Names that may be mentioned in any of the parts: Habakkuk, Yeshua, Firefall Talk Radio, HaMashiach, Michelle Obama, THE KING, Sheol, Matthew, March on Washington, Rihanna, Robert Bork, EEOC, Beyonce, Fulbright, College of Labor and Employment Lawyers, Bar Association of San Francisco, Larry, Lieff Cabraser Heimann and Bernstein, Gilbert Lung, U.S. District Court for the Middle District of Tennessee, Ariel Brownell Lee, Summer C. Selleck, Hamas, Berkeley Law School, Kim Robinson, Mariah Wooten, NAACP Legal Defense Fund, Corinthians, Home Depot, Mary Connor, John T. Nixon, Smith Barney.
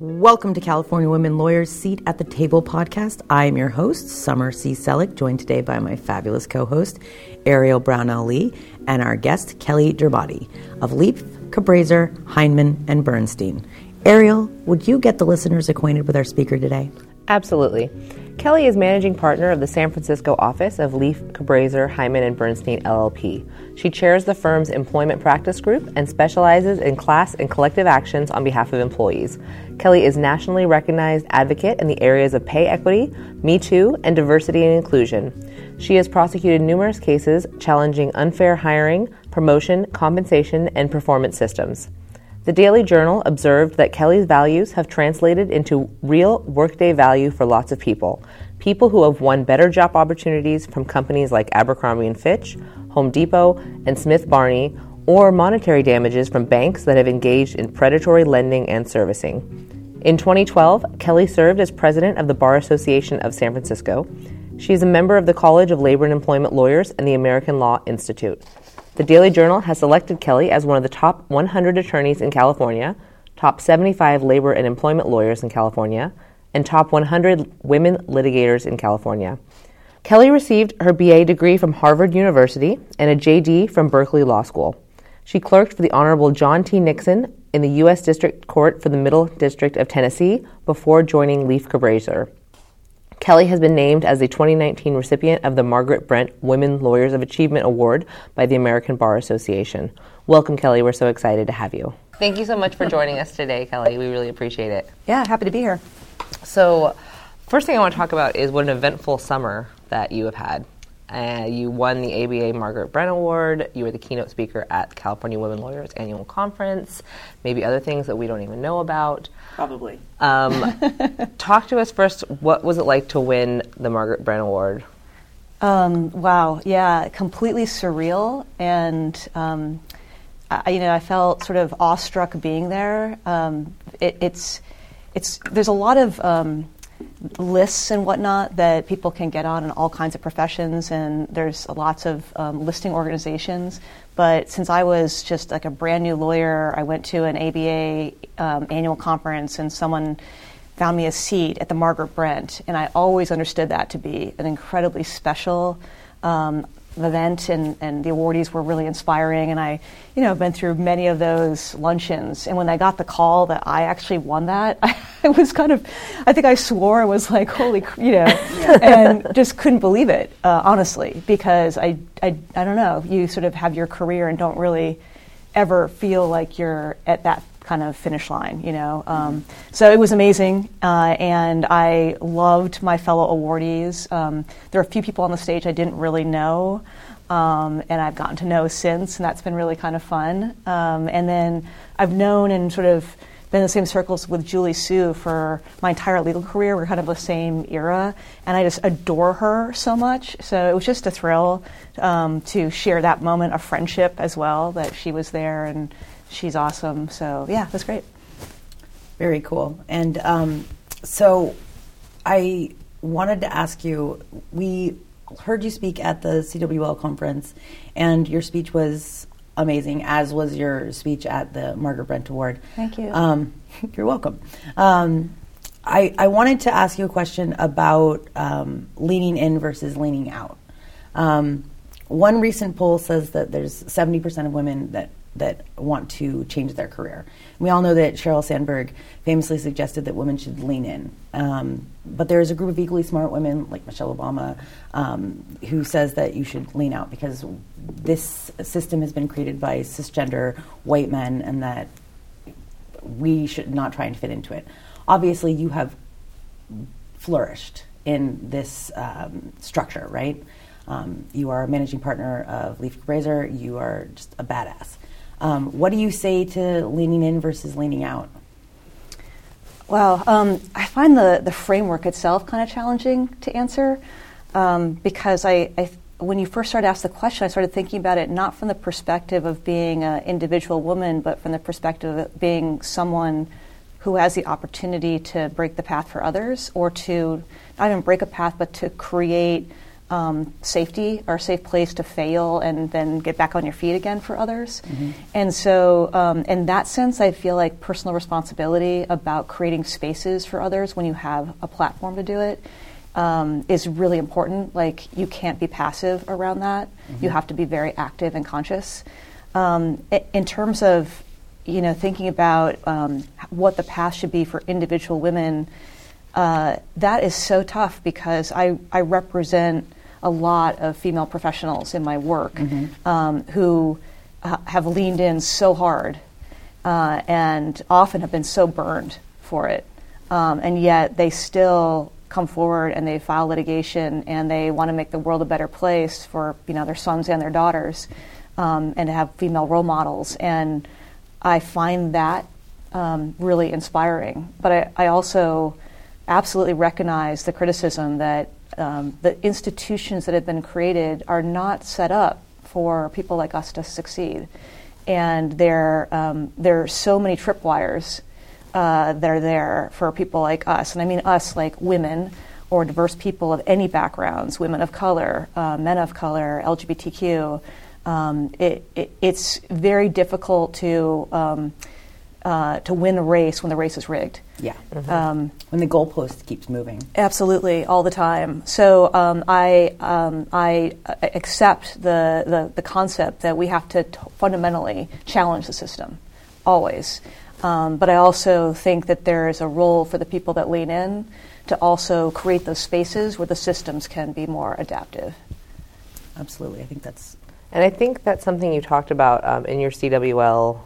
Welcome to California Women Lawyers Seat at the Table podcast. I am your host, Summer C. Selleck, joined today by my fabulous co-host, Ariel Brownell Lee, and our guest, Kelly Durbati of Lieff Cabraser Heimann and Bernstein. Ariel, would you get the listeners acquainted with our speaker today? Absolutely. Kelly is managing partner of the San Francisco office of Lieff Cabraser Heimann and Bernstein LLP. She chairs the firm's employment practice group and specializes in class and collective actions on behalf of employees. Kelly is nationally recognized advocate in the areas of pay equity, Me Too, and diversity and inclusion. She has prosecuted numerous cases challenging unfair hiring, promotion, compensation, and performance systems. The Daily Journal observed that Kelly's values have translated into real workday value for lots of people, people who have won better job opportunities from companies like Abercrombie & Fitch, Home Depot, and Smith Barney, or monetary damages from banks that have engaged in predatory lending and servicing. In 2012, Kelly served as president of the Bar Association of San Francisco. She is a member of the College of Labor and Employment Lawyers and the American Law Institute. The Daily Journal has selected Kelly as one of the top 100 attorneys in California, top 75 labor and employment lawyers in California, and top 100 women litigators in California. Kelly received her BA degree from Harvard University and a JD from Berkeley Law School. She clerked for the Honorable John T. Nixon in the U.S. District Court for the Middle District of Tennessee before joining Lieff Cabraser. Kelly has been named as the 2019 recipient of the Margaret Brent Women Lawyers of Achievement Award by the American Bar Association. Welcome, Kelly. We're so excited to have you. Thank you so much for joining us today, Kelly. We really appreciate it. Yeah, happy to be here. So, first thing I want to talk about is what an eventful summer that you have had. You won the ABA Margaret Brent Award. You were the keynote speaker at California Women Lawyers Annual Conference. Maybe other things that we don't even know about. Probably. Talk to us first. What was it like to win the Margaret Brent Award? Wow. Yeah, completely surreal, and I felt sort of awestruck being there. There's a lot of lists and whatnot that people can get on in all kinds of professions, and there's lots of listing organizations. But since I was just like a brand new lawyer, I went to an ABA annual conference, and someone found me a seat at the Margaret Brent, and I always understood that to be an incredibly special event, and the awardees were really inspiring, and I, been through many of those luncheons. And when I got the call that I actually won that, I was I think I swore and was like, holy, and just couldn't believe it, honestly, because I don't know, you sort of have your career and don't really ever feel like you're at that kind of finish line, So it was amazing, and I loved my fellow awardees. There are a few people on the stage I didn't really know, and I've gotten to know since, and that's been really kind of fun. And then I've known and sort of been in the same circles with Julie Su for my entire legal career. We're kind of the same era, and I just adore her so much. So it was just a thrill to share that moment of friendship as well, that she was there, and she's awesome. So, yeah, that's great. Very cool. And so I wanted to ask you, we heard you speak at the CWL conference, and your speech was amazing, as was your speech at the Margaret Brent Award. Thank you. You're welcome. I wanted to ask you a question about leaning in versus leaning out. One recent poll says that there's 70% of women that want to change their career. We all know that Sheryl Sandberg famously suggested that women should lean in. But there is a group of equally smart women, like Michelle Obama, who says that you should lean out because this system has been created by cisgender white men and that we should not try and fit into it. Obviously, you have flourished in this structure, right? You are a managing partner of Lieff Cabraser. You are just a badass. What do you say to leaning in versus leaning out? Well, I find the framework itself kind of challenging to answer because I when you first started asking the question, I started thinking about it not from the perspective of being an individual woman, but from the perspective of being someone who has the opportunity to break the path for others, or to not even break a path, but to create safety or a safe place to fail and then get back on your feet again for others. Mm-hmm. And so in that sense, I feel like personal responsibility about creating spaces for others when you have a platform to do it is really important. Like, you can't be passive around that. Mm-hmm. You have to be very active and conscious. In terms of, you know, thinking about what the path should be for individual women, that is so tough because I represent a lot of female professionals in my work mm-hmm. Who have leaned in so hard and often have been so burned for it. And yet they still come forward and they file litigation and they want to make the world a better place for, you know, their sons and their daughters and to have female role models. And I find that really inspiring. But I also absolutely recognize the criticism that the institutions that have been created are not set up for people like us to succeed, and there are so many tripwires that are there for people like us, and I mean us like women or diverse people of any backgrounds, women of color, men of color, LGBTQ. It's very difficult to win a race when the race is rigged. Yeah, mm-hmm. When the goalpost keeps moving. Absolutely, all the time. So I accept the concept that we have to fundamentally challenge the system, always. But I also think that there is a role for the people that lean in to also create those spaces where the systems can be more adaptive. Absolutely, I think that's... And I think that's something you talked about in your CWL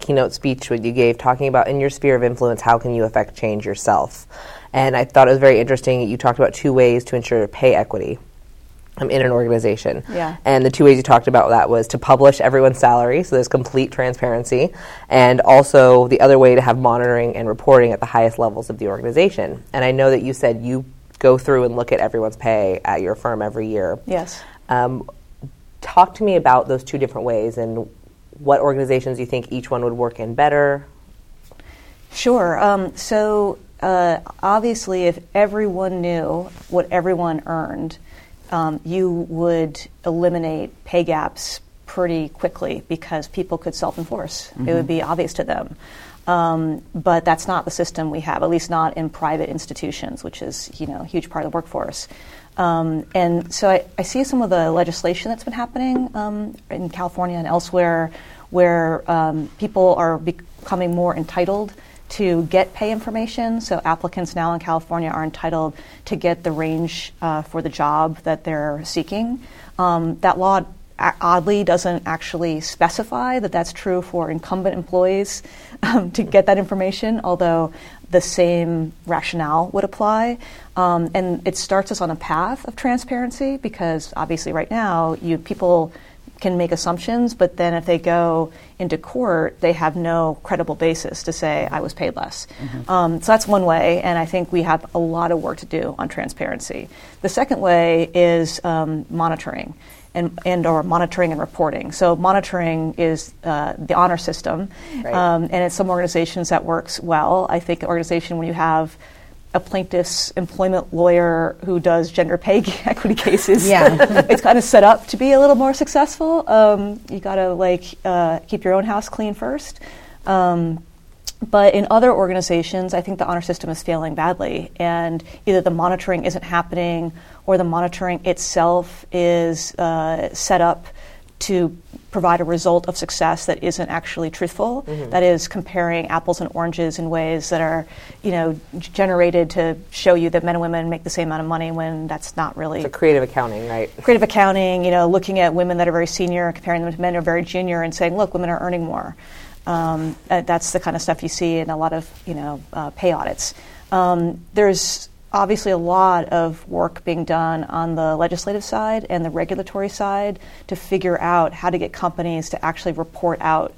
keynote speech that you gave, talking about in your sphere of influence, how can you affect change yourself? And I thought it was very interesting. You talked about two ways to ensure pay equity in an organization. Yeah. And the two ways you talked about that was to publish everyone's salary, so there's complete transparency, and also the other way to have monitoring and reporting at the highest levels of the organization. And I know that you said you go through and look at everyone's pay at your firm every year. Yes. Talk to me about those two different ways and what organizations you think each one would work in better? Sure. So obviously, if everyone knew what everyone earned, you would eliminate pay gaps pretty quickly because people could self-enforce. Mm-hmm. It would be obvious to them. But that's not the system we have, at least not in private institutions, which is, you know, a huge part of the workforce. And so I see some of the legislation that's been happening in California and elsewhere where people are becoming more entitled to get pay information. So applicants now in California are entitled to get the range for the job that they're seeking. That law oddly doesn't actually specify that that's true for incumbent employees to get that information, although the same rationale would apply. And it starts us on a path of transparency because obviously right now people can make assumptions, but then if they go into court, they have no credible basis to say I was paid less. Mm-hmm. So that's one way, and I think we have a lot of work to do on transparency. The second way is monitoring. And or monitoring and reporting. So monitoring is the honor system, right. And it's some organizations that works well. I think an organization when you have a plaintiff's employment lawyer who does gender pay equity cases, yeah. It's kind of set up to be a little more successful. You gotta keep your own house clean first. But in other organizations, I think the honor system is failing badly, and either the monitoring isn't happening or the monitoring itself is set up to provide a result of success that isn't actually truthful. Mm-hmm. That is comparing apples and oranges in ways that are, you know, generated to show you that men and women make the same amount of money when that's not really. So creative accounting, right? Creative accounting, you know, looking at women that are very senior, comparing them to men who are very junior and saying, look, women are earning more. That's the kind of stuff you see in a lot of, you know, pay audits. There's obviously a lot of work being done on the legislative side and the regulatory side to figure out how to get companies to actually report out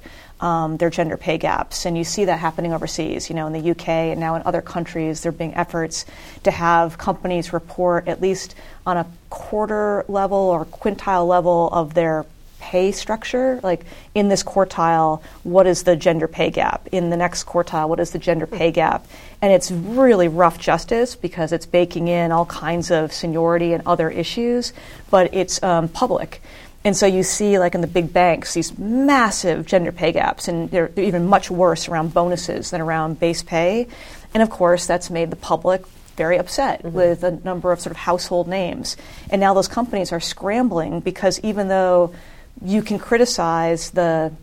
their gender pay gaps. And you see that happening overseas, you know, in the UK and now in other countries. There are being efforts to have companies report at least on a quarter level or quintile level of their pay structure, like in this quartile, what is the gender pay gap? In the next quartile, what is the gender pay gap? And it's really rough justice because it's baking in all kinds of seniority and other issues, but it's public. And so you see, like in the big banks, these massive gender pay gaps, and they're even much worse around bonuses than around base pay. And of course, that's made the public very upset with a number of sort of household names. And now those companies are scrambling because even though you can criticize the,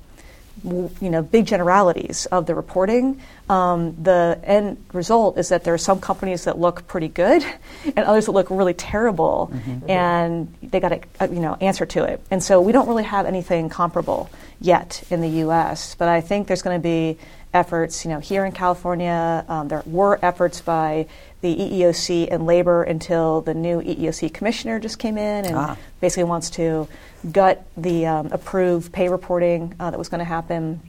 you know, big generalities of the reporting, the end result is that there are some companies that look pretty good and others that look really terrible, and they got to, you know, answer to it. And so we don't really have anything comparable yet in the U.S., but I think there's going to be efforts, you know, here in California. There were efforts by the EEOC and labor until the new EEOC commissioner just came in and basically wants to gut the approved pay reporting that was going to happen.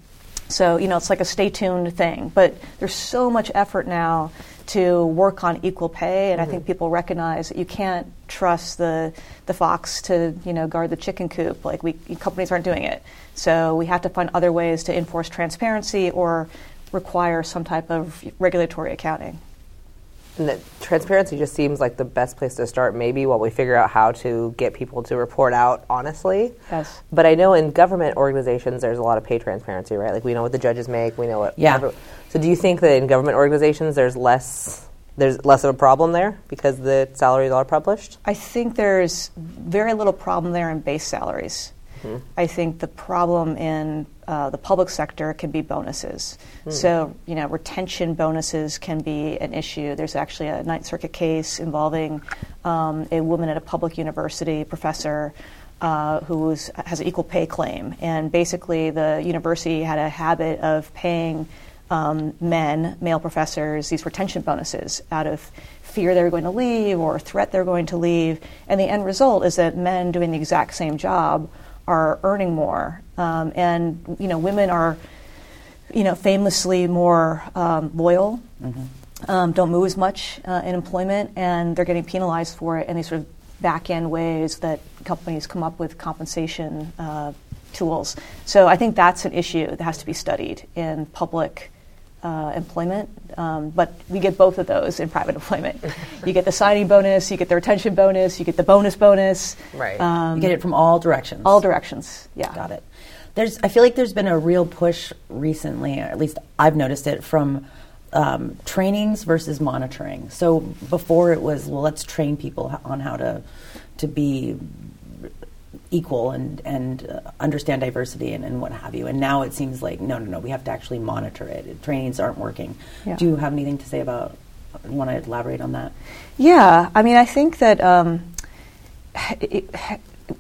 So, you know, it's like a stay tuned thing. But there's so much effort now to work on equal pay, and I think people recognize that you can't trust the fox to, you know, guard the chicken coop. Like, we companies aren't doing it. So we have to find other ways to enforce transparency or require some type of regulatory accounting. And that transparency just seems like the best place to start, maybe, while we figure out how to get people to report out honestly. Yes. But I know in government organizations there's a lot of pay transparency, right? Like, we know what the judges make, we know what... So do you think that in government organizations there's less of a problem there because the salaries are published? I think there's very little problem there in base salaries. I think the problem in the public sector can be bonuses. So, you know, retention bonuses can be an issue. There's actually a Ninth Circuit case involving a woman at a public university, professor, who has an equal pay claim. And basically the university had a habit of paying male professors, these retention bonuses out of fear they were going to leave or threat they were going to leave. And the end result is that men doing the exact same job are earning more, and, you know, women are, you know, famously more loyal, don't move as much in employment, and they're getting penalized for it in these sort of back-end ways that companies come up with compensation tools. So I think that's an issue that has to be studied in public employment, but we get both of those in private employment. You get the signing bonus, you get the retention bonus, you get the bonus. Right. You get it from all directions. All directions, yeah. Got it. I feel like there's been a real push recently, or at least I've noticed it, from trainings versus monitoring. So before it was, well, let's train people on how to be equal and understand diversity and what have you. And now it seems like, no, we have to actually monitor it. Trainings aren't working. Yeah. Do you have anything to say about, want to elaborate on that? Yeah, I mean, I think that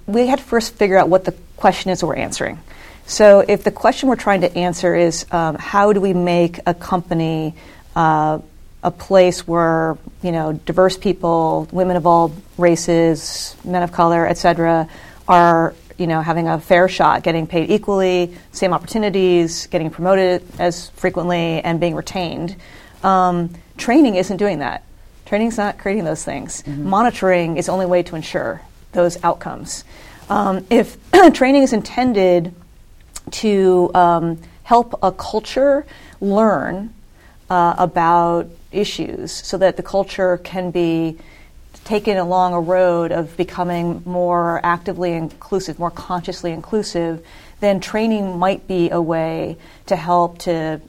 we had to first figure out what the question is that we're answering. So if the question we're trying to answer is how do we make a company a place where, you know, diverse people, women of all races, men of color, et cetera, are, you know, having a fair shot, getting paid equally, same opportunities, getting promoted as frequently, and being retained. Training isn't doing that. Training's not creating those things. Monitoring is the only way to ensure those outcomes. If training is intended to help a culture learn about issues so that the culture can be taken along a road of becoming more actively inclusive, more consciously inclusive, then training might be a way to help to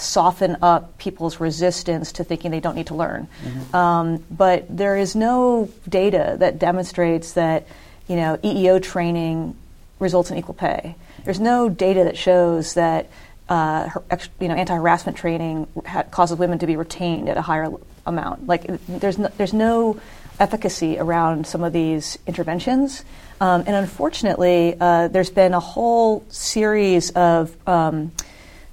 soften up people's resistance to thinking they don't need to learn. But there is no data that demonstrates that, you know, EEO training results in equal pay. There's no data that shows that anti-harassment training causes women to be retained at a higher amount. Like, there's no efficacy around some of these interventions, and unfortunately, there's been a whole series of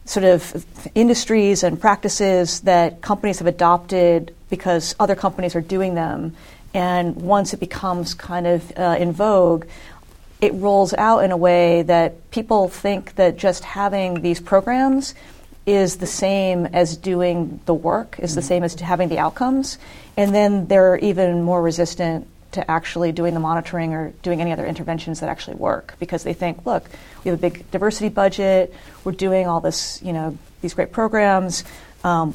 sort of industries and practices that companies have adopted because other companies are doing them, and once it becomes kind of in vogue, it rolls out in a way that people think that just having these programs is the same as doing the work, is the same as having the outcomes, and then they're even more resistant to actually doing the monitoring or doing any other interventions that actually work, because they think, look, we have a big diversity budget, we're doing all this, you know, these great programs,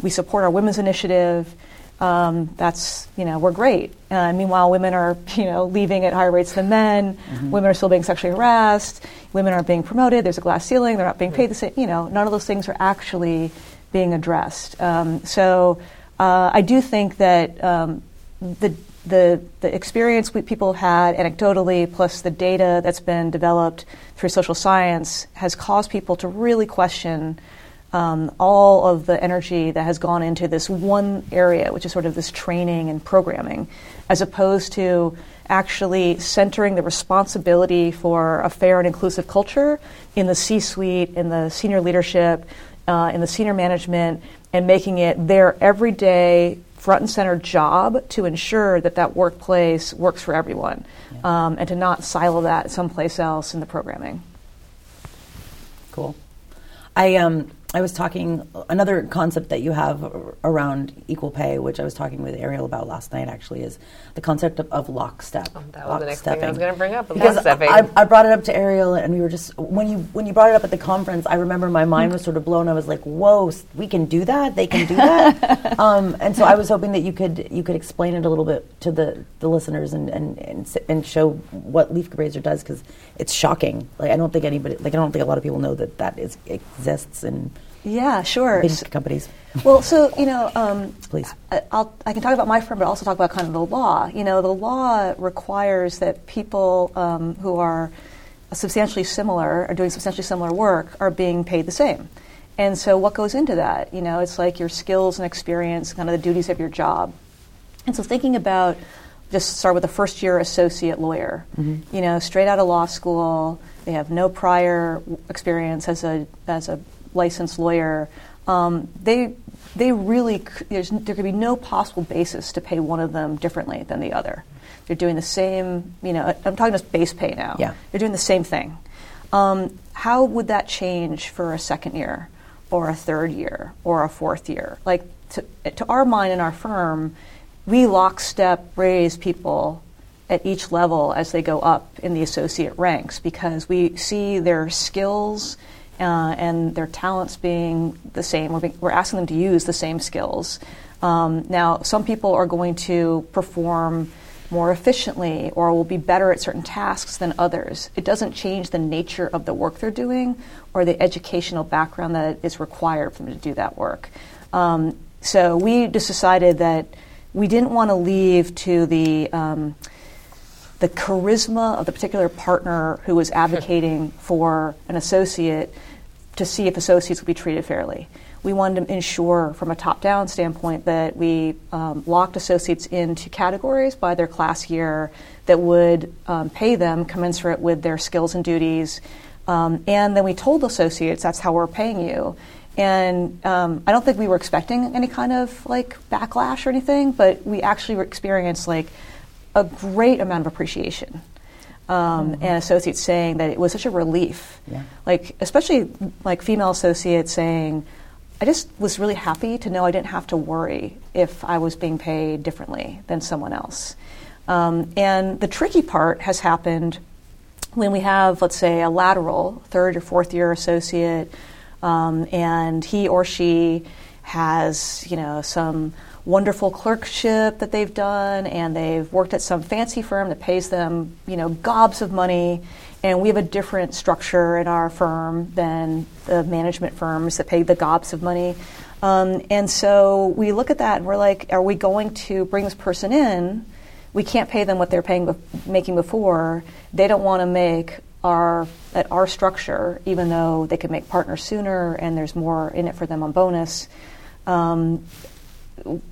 we support our women's initiative, that's, you know, we're great. Meanwhile, women are, you know, leaving at higher rates than men, mm-hmm. women are still being sexually harassed, women aren't being promoted, there's a glass ceiling, they're not being paid the same, you know, none of those things are actually being addressed. I do think that the experience people have had anecdotally, plus the data that's been developed through social science, has caused people to really question all of the energy that has gone into this one area, which is sort of this training and programming, as opposed to actually centering the responsibility for a fair and inclusive culture in the C-suite, in the senior leadership, in the senior management, and making it their everyday front and center job to ensure that that workplace works for everyone, and to not silo that someplace else in the programming. Cool. I was talking, another concept that you have around equal pay, which I was talking with Ariel about last night, actually, is the concept of lockstep. Oh, that was the next thing I was going to bring up. Because I brought it up to Ariel, and we were just, when you brought it up at the conference, I remember my mind was sort of blown. I was like, whoa, we can do that? They can do that? And so I was hoping that you could explain it a little bit to the listeners and show what Lieff Cabraser does, because it's shocking. Like, I don't think a lot of people know that exists in big companies. Well, so, you know, please. I can talk about my firm, but also talk about kind of the law. You know, the law requires that people who are substantially similar or doing substantially similar work are being paid the same. And so what goes into that? You know, it's like your skills and experience, kind of the duties of your job. And so thinking about, just start with a first-year associate lawyer, mm-hmm. you know, straight out of law school, they have no prior experience as a licensed lawyer, they really, there could be no possible basis to pay one of them differently than the other. They're doing the same, you know, I'm talking just base pay now. Yeah. They're doing the same thing. How would that change for a second year or a third year or a fourth year? Like, to our mind in our firm, we lockstep raise people at each level as they go up in the associate ranks, because we see their skills and their talents being the same. We're asking them to use the same skills. Now, some people are going to perform more efficiently or will be better at certain tasks than others. It doesn't change the nature of the work they're doing or the educational background that is required for them to do that work. So we just decided that we didn't want to leave to the charisma of the particular partner who was advocating for an associate to see if associates would be treated fairly. We wanted to ensure from a top-down standpoint that we locked associates into categories by their class year that would pay them commensurate with their skills and duties. And then we told associates, that's how we're paying you. And I don't think we were expecting any kind of like backlash or anything, but we actually experienced like a great amount of appreciation, mm-hmm. and associates saying that it was such a relief. Yeah. Like, especially like female associates saying, I just was really happy to know I didn't have to worry if I was being paid differently than someone else. And the tricky part has happened when we have, let's say, a lateral third or fourth year associate, and he or she has, you know, some wonderful clerkship that they've done, and they've worked at some fancy firm that pays them, you know, gobs of money, and we have a different structure in our firm than the management firms that pay the gobs of money. And so we look at that and we're like, are we going to bring this person in? We can't pay them what they're making before. They don't want to make at our structure, even though they could make partners sooner and there's more in it for them on bonus.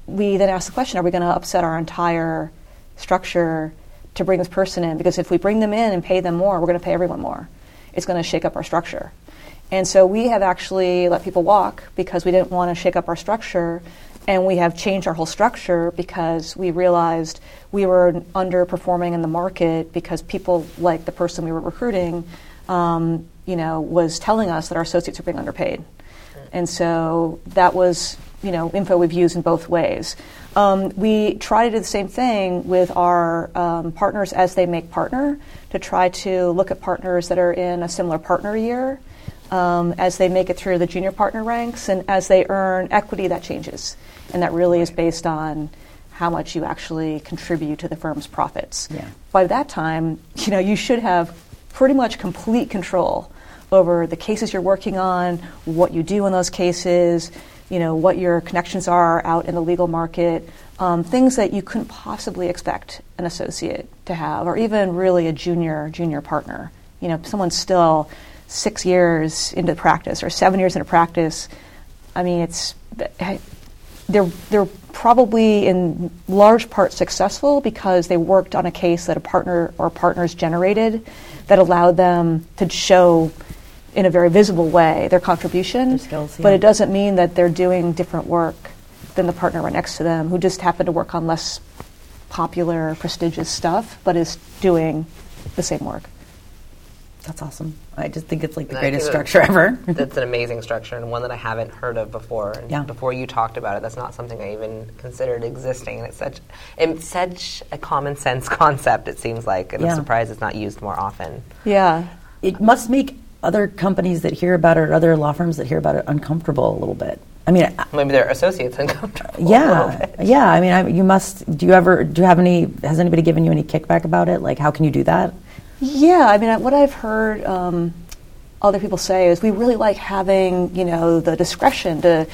We then ask the question, are we going to upset our entire structure to bring this person in? Because if we bring them in and pay them more, we're going to pay everyone more. It's going to shake up our structure. And so we have actually let people walk because we didn't want to shake up our structure, and we have changed our whole structure because we realized we were underperforming in the market because people like the person we were recruiting, was telling us that our associates were being underpaid. And so that was info we've used in both ways. We try to do the same thing with our partners as they make partner, to try to look at partners that are in a similar partner year as they make it through the junior partner ranks, and as they earn equity, that changes. And that really is based on how much you actually contribute to the firm's profits. Yeah. By that time, you should have pretty much complete control over the cases you're working on, what you do in those cases, what your connections are out in the legal market, things that you couldn't possibly expect an associate to have, or even really a junior partner. Someone's still 6 years into practice or 7 years into practice. I mean, they're probably in large part successful because they worked on a case that a partner or partners generated that allowed them to show in a very visible way their contribution, their skills, yeah. But it doesn't mean that they're doing different work than the partner right next to them who just happened to work on less popular, prestigious stuff, but is doing the same work. That's awesome. I just think it's like the greatest structure ever. That's an amazing structure, and one that I haven't heard of before. And yeah. Before you talked about it, that's not something I even considered existing. And it's such a common sense concept, it seems like. And yeah. I'm surprised it's not used more often. Yeah. It must make other companies that hear about it, or other law firms that hear about it, uncomfortable a little bit. I mean, maybe their associates uncomfortable. Yeah, yeah. I mean, you must. Has anybody given you any kickback about it? Like, how can you do that? Yeah, I mean, what I've heard other people say is we really like having, the discretion to,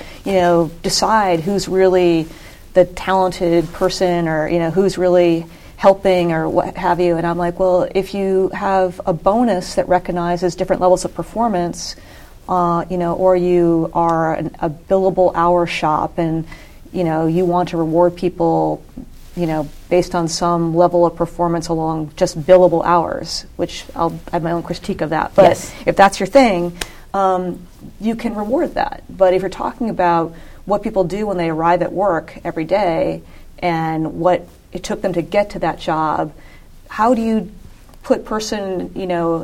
decide who's really the talented person, or, who's really helping or what have you. And I'm like, well, if you have a bonus that recognizes different levels of performance, or you are a billable hour shop and, you want to reward people, based on some level of performance along just billable hours, which I'll have my own critique of that. But yes. If that's your thing, you can reward that. But if you're talking about what people do when they arrive at work every day and what it took them to get to that job, how do you put person,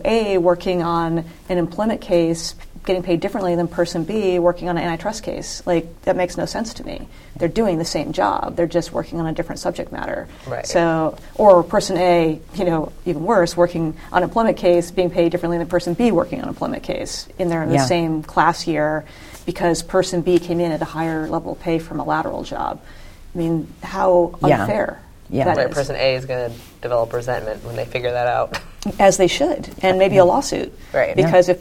A, working on an employment case getting paid differently than person B working on an antitrust case? Like, that makes no sense to me. They're doing the same job. They're just working on a different subject matter. Right. So, or person A, even worse, working on an employment case being paid differently than person B working on an employment case. And they're in the same class year because person B came in at a higher level of pay from a lateral job. I mean, how unfair. Yeah. That is. Person A is going to develop resentment when they figure that out. As they should, and maybe a lawsuit. Right. Because if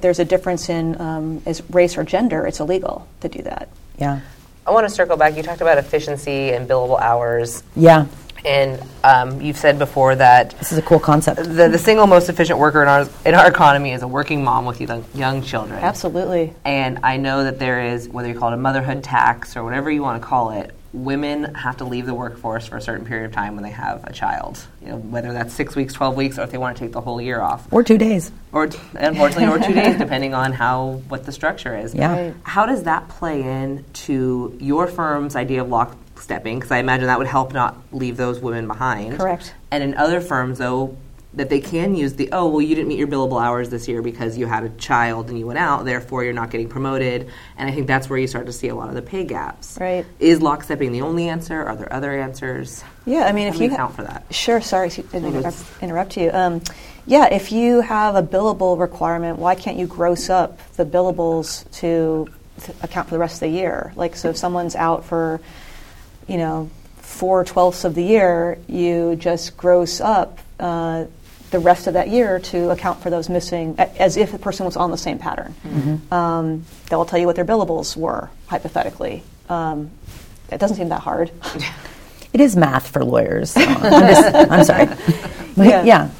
there's a difference in race or gender, it's illegal to do that. Yeah. I want to circle back. You talked about efficiency and billable hours. Yeah. And you've said before that... This is a cool concept. The single most efficient worker in our economy is a working mom with young children. Absolutely. And I know that there is, whether you call it a motherhood tax or whatever you want to call it, women have to leave the workforce for a certain period of time when they have a child, whether that's 6 weeks, 12 weeks, or if they want to take the whole year off. Or 2 days. Or 2 days, depending on what the structure is. Yeah. Right. How does that play in to your firm's idea of lockstepping? Because I imagine that would help not leave those women behind. Correct. And in other firms, though, that they can use you didn't meet your billable hours this year because you had a child and you went out, therefore you're not getting promoted. And I think that's where you start to see a lot of the pay gaps. Right. Is lockstepping the only answer? Are there other answers? Yeah, I mean, if you account for that. Sure, sorry to interrupt you. If you have a billable requirement, why can't you gross up the billables to account for the rest of the year? Like, so if someone's out for, 4/12 of the year, you just gross up the rest of that year to account for those missing, as if the person was on the same pattern. Mm-hmm. They'll tell you what their billables were, hypothetically. It doesn't seem that hard. It is math for lawyers. So I'm sorry. And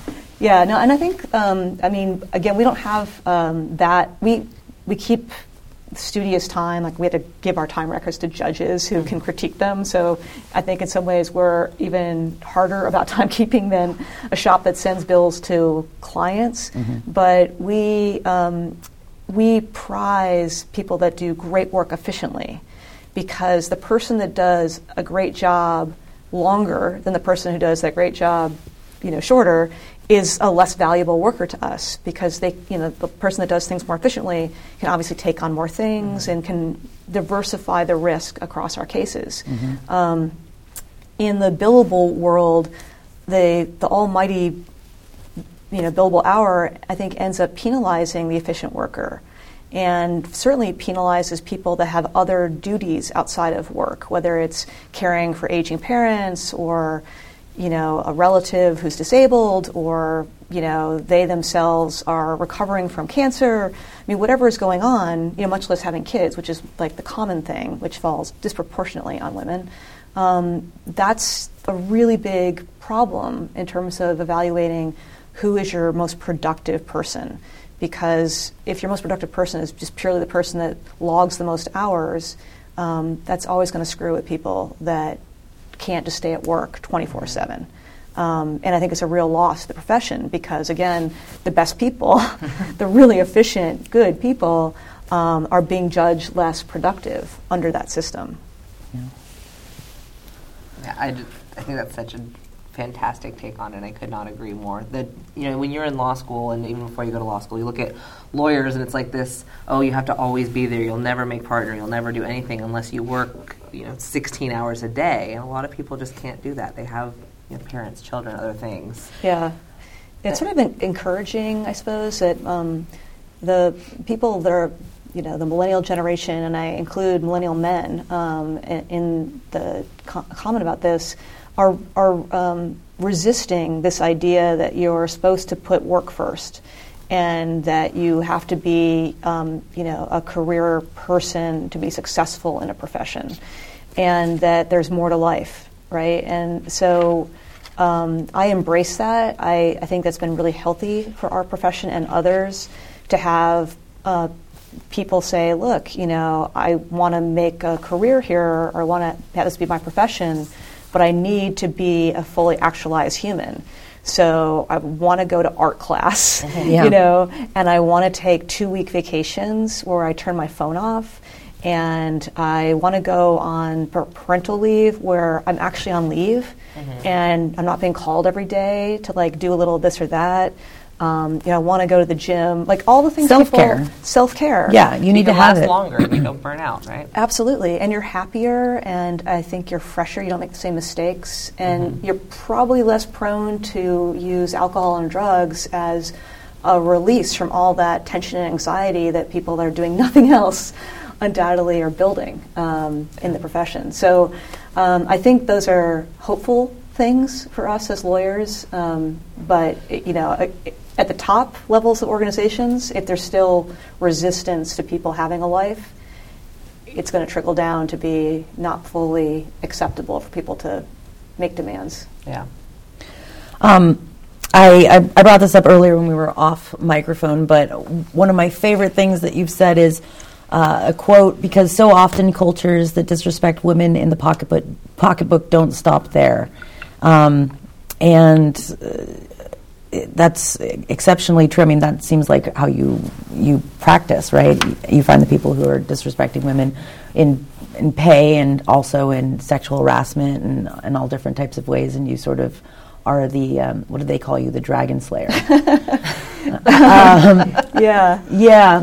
I think, again, we don't have that. We keep studious time, like we had to give our time records to judges who can critique them. So I think in some ways we're even harder about timekeeping than a shop that sends bills to clients. Mm-hmm. But we prize people that do great work efficiently, because the person that does a great job longer than the person who does that great job, shorter, is a less valuable worker to us, because the person that does things more efficiently can obviously take on more things and can diversify the risk across our cases. Mm-hmm. In the billable world, the almighty, billable hour, I think, ends up penalizing the efficient worker, and certainly penalizes people that have other duties outside of work, whether it's caring for aging parents or, a relative who's disabled, or, they themselves are recovering from cancer. I mean, whatever is going on, much less having kids, which is like the common thing, which falls disproportionately on women. That's a really big problem in terms of evaluating who is your most productive person. Because if your most productive person is just purely the person that logs the most hours, that's always going to screw with people that can't just stay at work 24/7. And I think it's a real loss to the profession because, again, the best people, the really efficient, good people, are being judged less productive under that system. Yeah, I think that's such a fantastic take on it. I could not agree more. That when you're in law school, and even before you go to law school, you look at lawyers, and it's like this: oh, you have to always be there. You'll never make partner. You'll never do anything unless you work, 16 hours a day. And a lot of people just can't do that. They have parents, children, other things. Yeah, it's sort of encouraging, I suppose, that the people that are, the millennial generation, and I include millennial men in the comment about this, are resisting this idea that you're supposed to put work first and that you have to be, a career person to be successful in a profession, and that there's more to life, right? And so I embrace that. I think that's been really healthy for our profession and others to have people say, look, I want to make a career here, or I want to have this be my profession, but I need to be a fully actualized human. So I want to go to art class, yeah. And I want to take 2-week vacations where I turn my phone off, and I want to go on parental leave where I'm actually on leave, mm-hmm. and I'm not being called every day to do a little this or that. I want to go to the gym, all the things. Self-care. Yeah, you need to have it. Longer, and you don't burn out, right? Absolutely, and you're happier, and I think you're fresher. You don't make the same mistakes, and mm-hmm. you're probably less prone to use alcohol and drugs as a release from all that tension and anxiety that people that are doing nothing else undoubtedly are building in the profession. So, I think those are hopeful things for us as lawyers, but at the top levels of organizations, if there's still resistance to people having a life, it's going to trickle down to be not fully acceptable for people to make demands. Yeah. I brought this up earlier when we were off microphone, but one of my favorite things that you've said is a quote, because so often cultures that disrespect women in the pocketbook don't stop there. That's exceptionally true. I mean, that seems like how you practice, right? You find the people who are disrespecting women in pay and also in sexual harassment and all different types of ways, and you sort of are the, what do they call you, the dragon slayer. Yeah.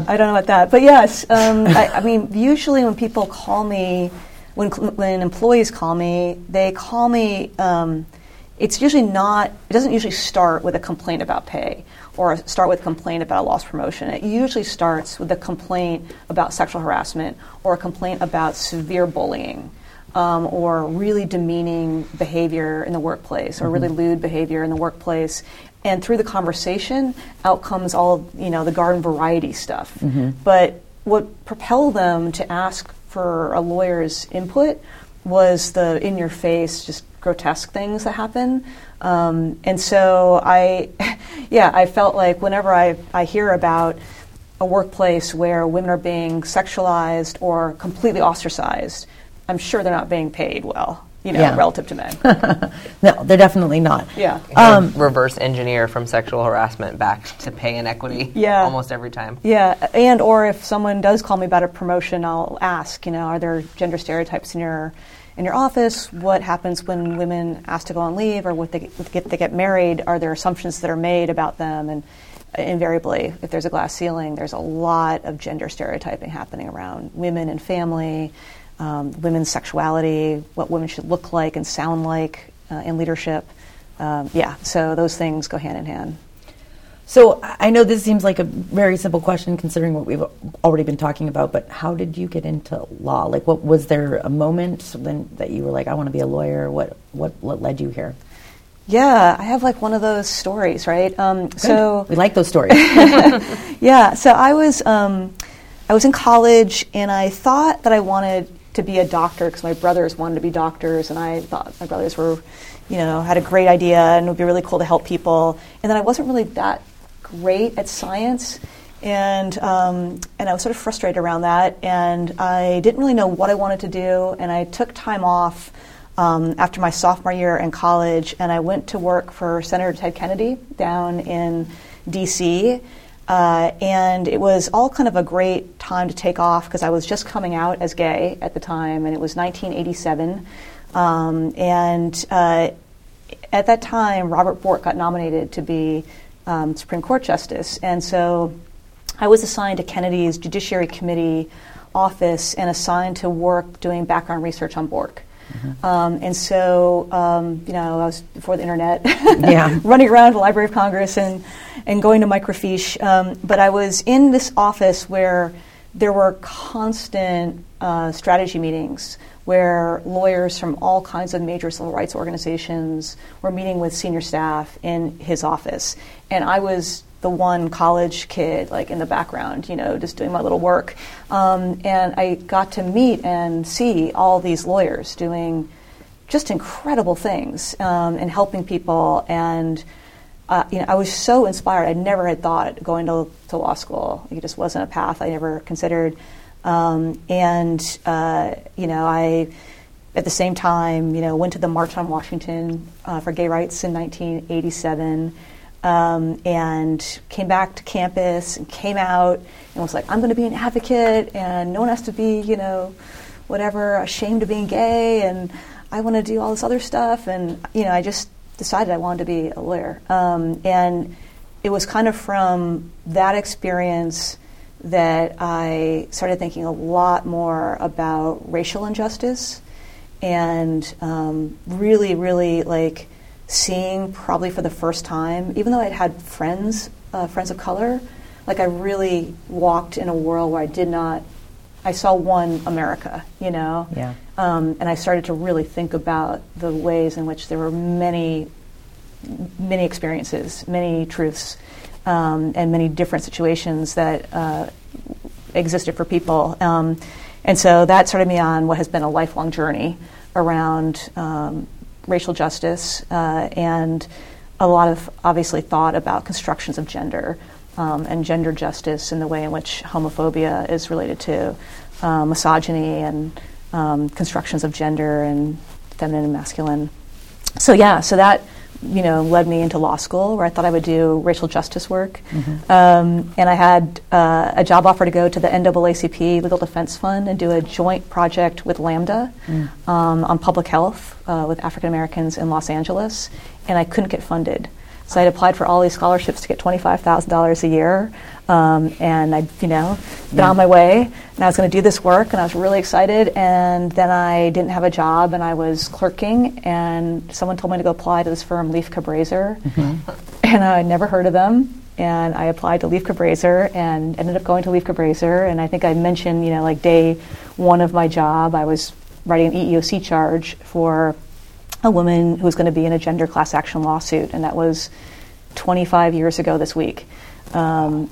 I don't know about that. But yes, I mean, usually when people call me, when employees call me, it's usually not, it doesn't usually start with a complaint about pay or start with a complaint about a lost promotion. It usually starts with a complaint about sexual harassment or a complaint about severe bullying, or really demeaning behavior in the workplace, or really lewd behavior in the workplace. And through the conversation, out comes all, the garden variety stuff. Mm-hmm. But what propelled them to ask for a lawyer's input was the in-your-face, just grotesque things that happen. And so I felt like whenever I hear about a workplace where women are being sexualized or completely ostracized, I'm sure they're not being paid well, relative to men. No, they're definitely not. Yeah. Reverse engineer from sexual harassment back to pay inequity almost every time. Yeah, and or if someone does call me about a promotion, I'll ask, are there gender stereotypes in your office? What happens when women ask to go on leave, or what they get married? Are there assumptions that are made about them? And invariably, if there's a glass ceiling, there's a lot of gender stereotyping happening around women and family, women's sexuality, what women should look like and sound like in leadership. So those things go hand in hand. So I know this seems like a very simple question considering what we've already been talking about, but how did you get into law? Like, what was there a moment then that you were like, I want to be a lawyer? What led you here? Yeah, I have like one of those stories, right? So we like those stories. Yeah, so I was in college, and I thought that I wanted to be a doctor because my brothers wanted to be doctors, and I thought my brothers were, had a great idea, and it would be really cool to help people. And then I wasn't really that great at science, and I was sort of frustrated around that, and I didn't really know what I wanted to do, and I took time off after my sophomore year in college, and I went to work for Senator Ted Kennedy down in D.C., and it was all kind of a great time to take off because I was just coming out as gay at the time, and it was 1987, and at that time, Robert Bork got nominated to be Supreme Court Justice, and so I was assigned to Kennedy's Judiciary Committee office and assigned to work doing background research on Bork. Mm-hmm. I was before the internet, running around the Library of Congress and going to microfiche. But I was in this office where there were constant strategy meetings where lawyers from all kinds of major civil rights organizations were meeting with senior staff in his office. And I was the one college kid, like in the background, just doing my little work. And I got to meet and see all these lawyers doing just incredible things and helping people. And I was so inspired. I never had thought going to law school. It just wasn't a path I never considered. I at the same time, went to the March on Washington for gay rights in 1987. And came back to campus and came out and was like, I'm going to be an advocate and no one has to be, ashamed of being gay, and I want to do all this other stuff. And, I just decided I wanted to be a lawyer. And it was kind of from that experience that I started thinking a lot more about racial injustice and really, really like seeing probably for the first time, even though I'd had friends of color, like I really walked in a world where I saw one America, Yeah. And I started to really think about the ways in which there were many, many experiences, many truths, and many different situations that existed for people. And so that started me on what has been a lifelong journey around racial justice and a lot of obviously thought about constructions of gender and gender justice and the way in which homophobia is related to misogyny and constructions of gender and feminine and masculine. So that led me into law school where I thought I would do racial justice work. Mm-hmm. And I had a job offer to go to the NAACP Legal Defense Fund and do a joint project with Lambda on public health with African Americans in Los Angeles. And I couldn't get funded. So I'd applied for all these scholarships to get $25,000 a year, and I'd, been on my way, and I was going to do this work, and I was really excited, and then I didn't have a job, and I was clerking, and someone told me to go apply to this firm, Lieff Cabraser, and I never heard of them, and I applied to Lieff Cabraser, and ended up going to Lieff Cabraser, and I think I mentioned, day one of my job, I was writing an EEOC charge for a woman who was going to be in a gender class action lawsuit, and that was 25 years ago this week. I've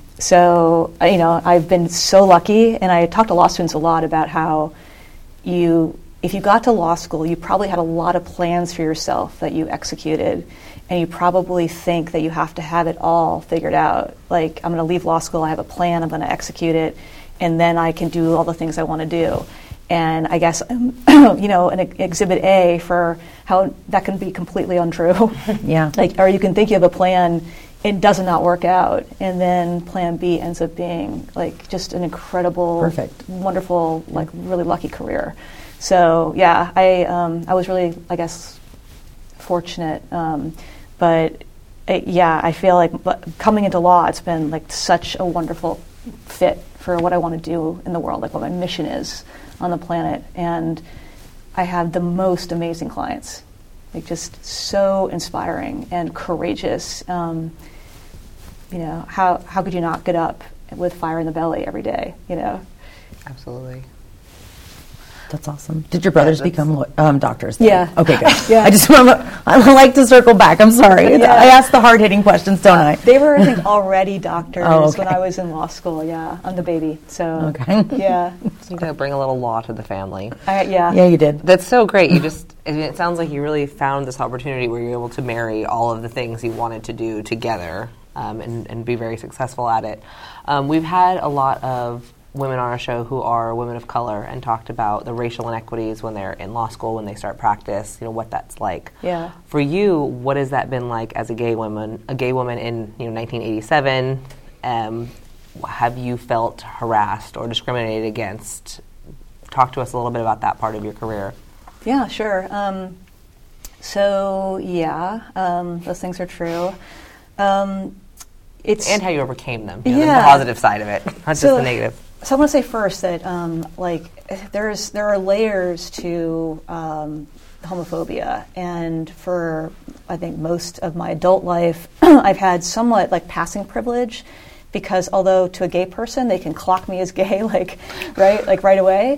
been so lucky, and I talk to law students a lot about how if you got to law school, you probably had a lot of plans for yourself that you executed, and you probably think that you have to have it all figured out. Like, I'm going to leave law school, I have a plan, I'm going to execute it, and then I can do all the things I want to do. And I guess, an exhibit A for how that can be completely untrue. Yeah. Or you can think you have a plan, it does not work out, and then plan B ends up being like just an incredible, perfect, wonderful, like really lucky career. So I was really, I guess, fortunate. But yeah, I feel like coming into law, it's been like such a wonderful fit for what I want to do in the world, like what my mission is on the planet. And I have the most amazing clients, like just so inspiring and courageous. You know, how could you not get up with fire in the belly every day, you know? Absolutely. That's awesome. Did your brothers become doctors? Then? Yeah. Okay, good. Yeah. I like to circle back. I'm sorry. Yeah. I ask the hard-hitting questions, don't I? They were, I think, already doctors when I was in law school. Yeah, I'm the baby. So. Okay. Yeah. You gotta bring a little law to the family. Yeah. Yeah, you did. That's so great. You just. I mean, it sounds like you really found this opportunity where you're able to marry all of the things you wanted to do together and be very successful at it. We've had a lot of women on our show who are women of color and talked about the racial inequities when they're in law school, when they start practice, you know, what that's like. Yeah. For you, what has that been like as a gay woman in 1987? Have you felt harassed or discriminated against? Talk to us a little bit about that part of your career. Yeah, sure. Those things are true. And how you overcame them, the positive side of it, not just the negative. So I want to say first that, there are layers to homophobia, and for I think most of my adult life, I've had somewhat like passing privilege, because although to a gay person they can clock me as gay, right away,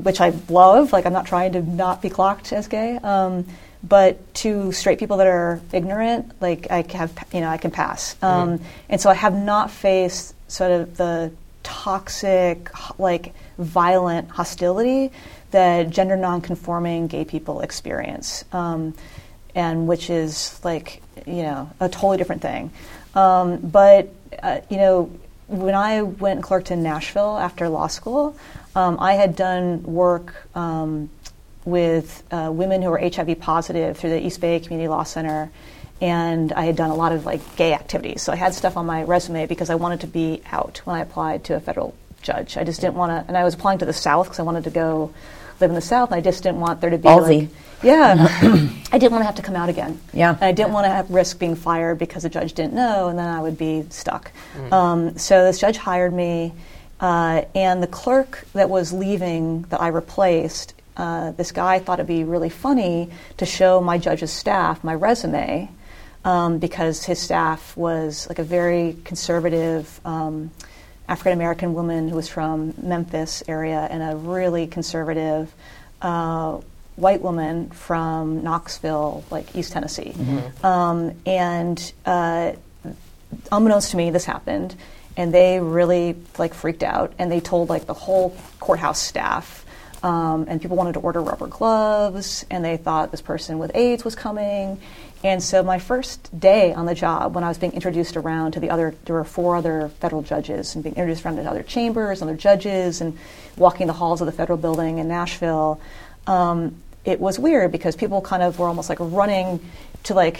which I love. Like I'm not trying to not be clocked as gay. But to straight people that are ignorant, like I can pass. And so I have not faced sort of the toxic, violent hostility that gender nonconforming gay people experience, and which is a totally different thing. When I went and clerked in Nashville after law school, I had done work with women who were HIV positive through the East Bay Community Law Center, and I had done a lot of gay activities. So I had stuff on my resume because I wanted to be out when I applied to a federal judge. I just didn't want to, and I was applying to the South because I wanted to go live in the South, and I just didn't want there to be I didn't want to have to come out again. Yeah. And I didn't want to have risk being fired because the judge didn't know, and then I would be stuck. So this judge hired me, and the clerk that was leaving that I replaced, this guy thought it'd be really funny to show my judge's staff my resume, because his staff was a very conservative African-American woman who was from Memphis area, and a really conservative white woman from Knoxville, East Tennessee. Unbeknownst to me, this happened, and they really freaked out, and they told the whole courthouse staff. And people wanted to order rubber gloves, and they thought this person with AIDS was coming. And so my first day on the job, when I was being introduced around to there were four other federal judges, and being introduced around to other chambers and other judges, and walking the halls of the federal building in Nashville, it was weird because people kind of were almost running to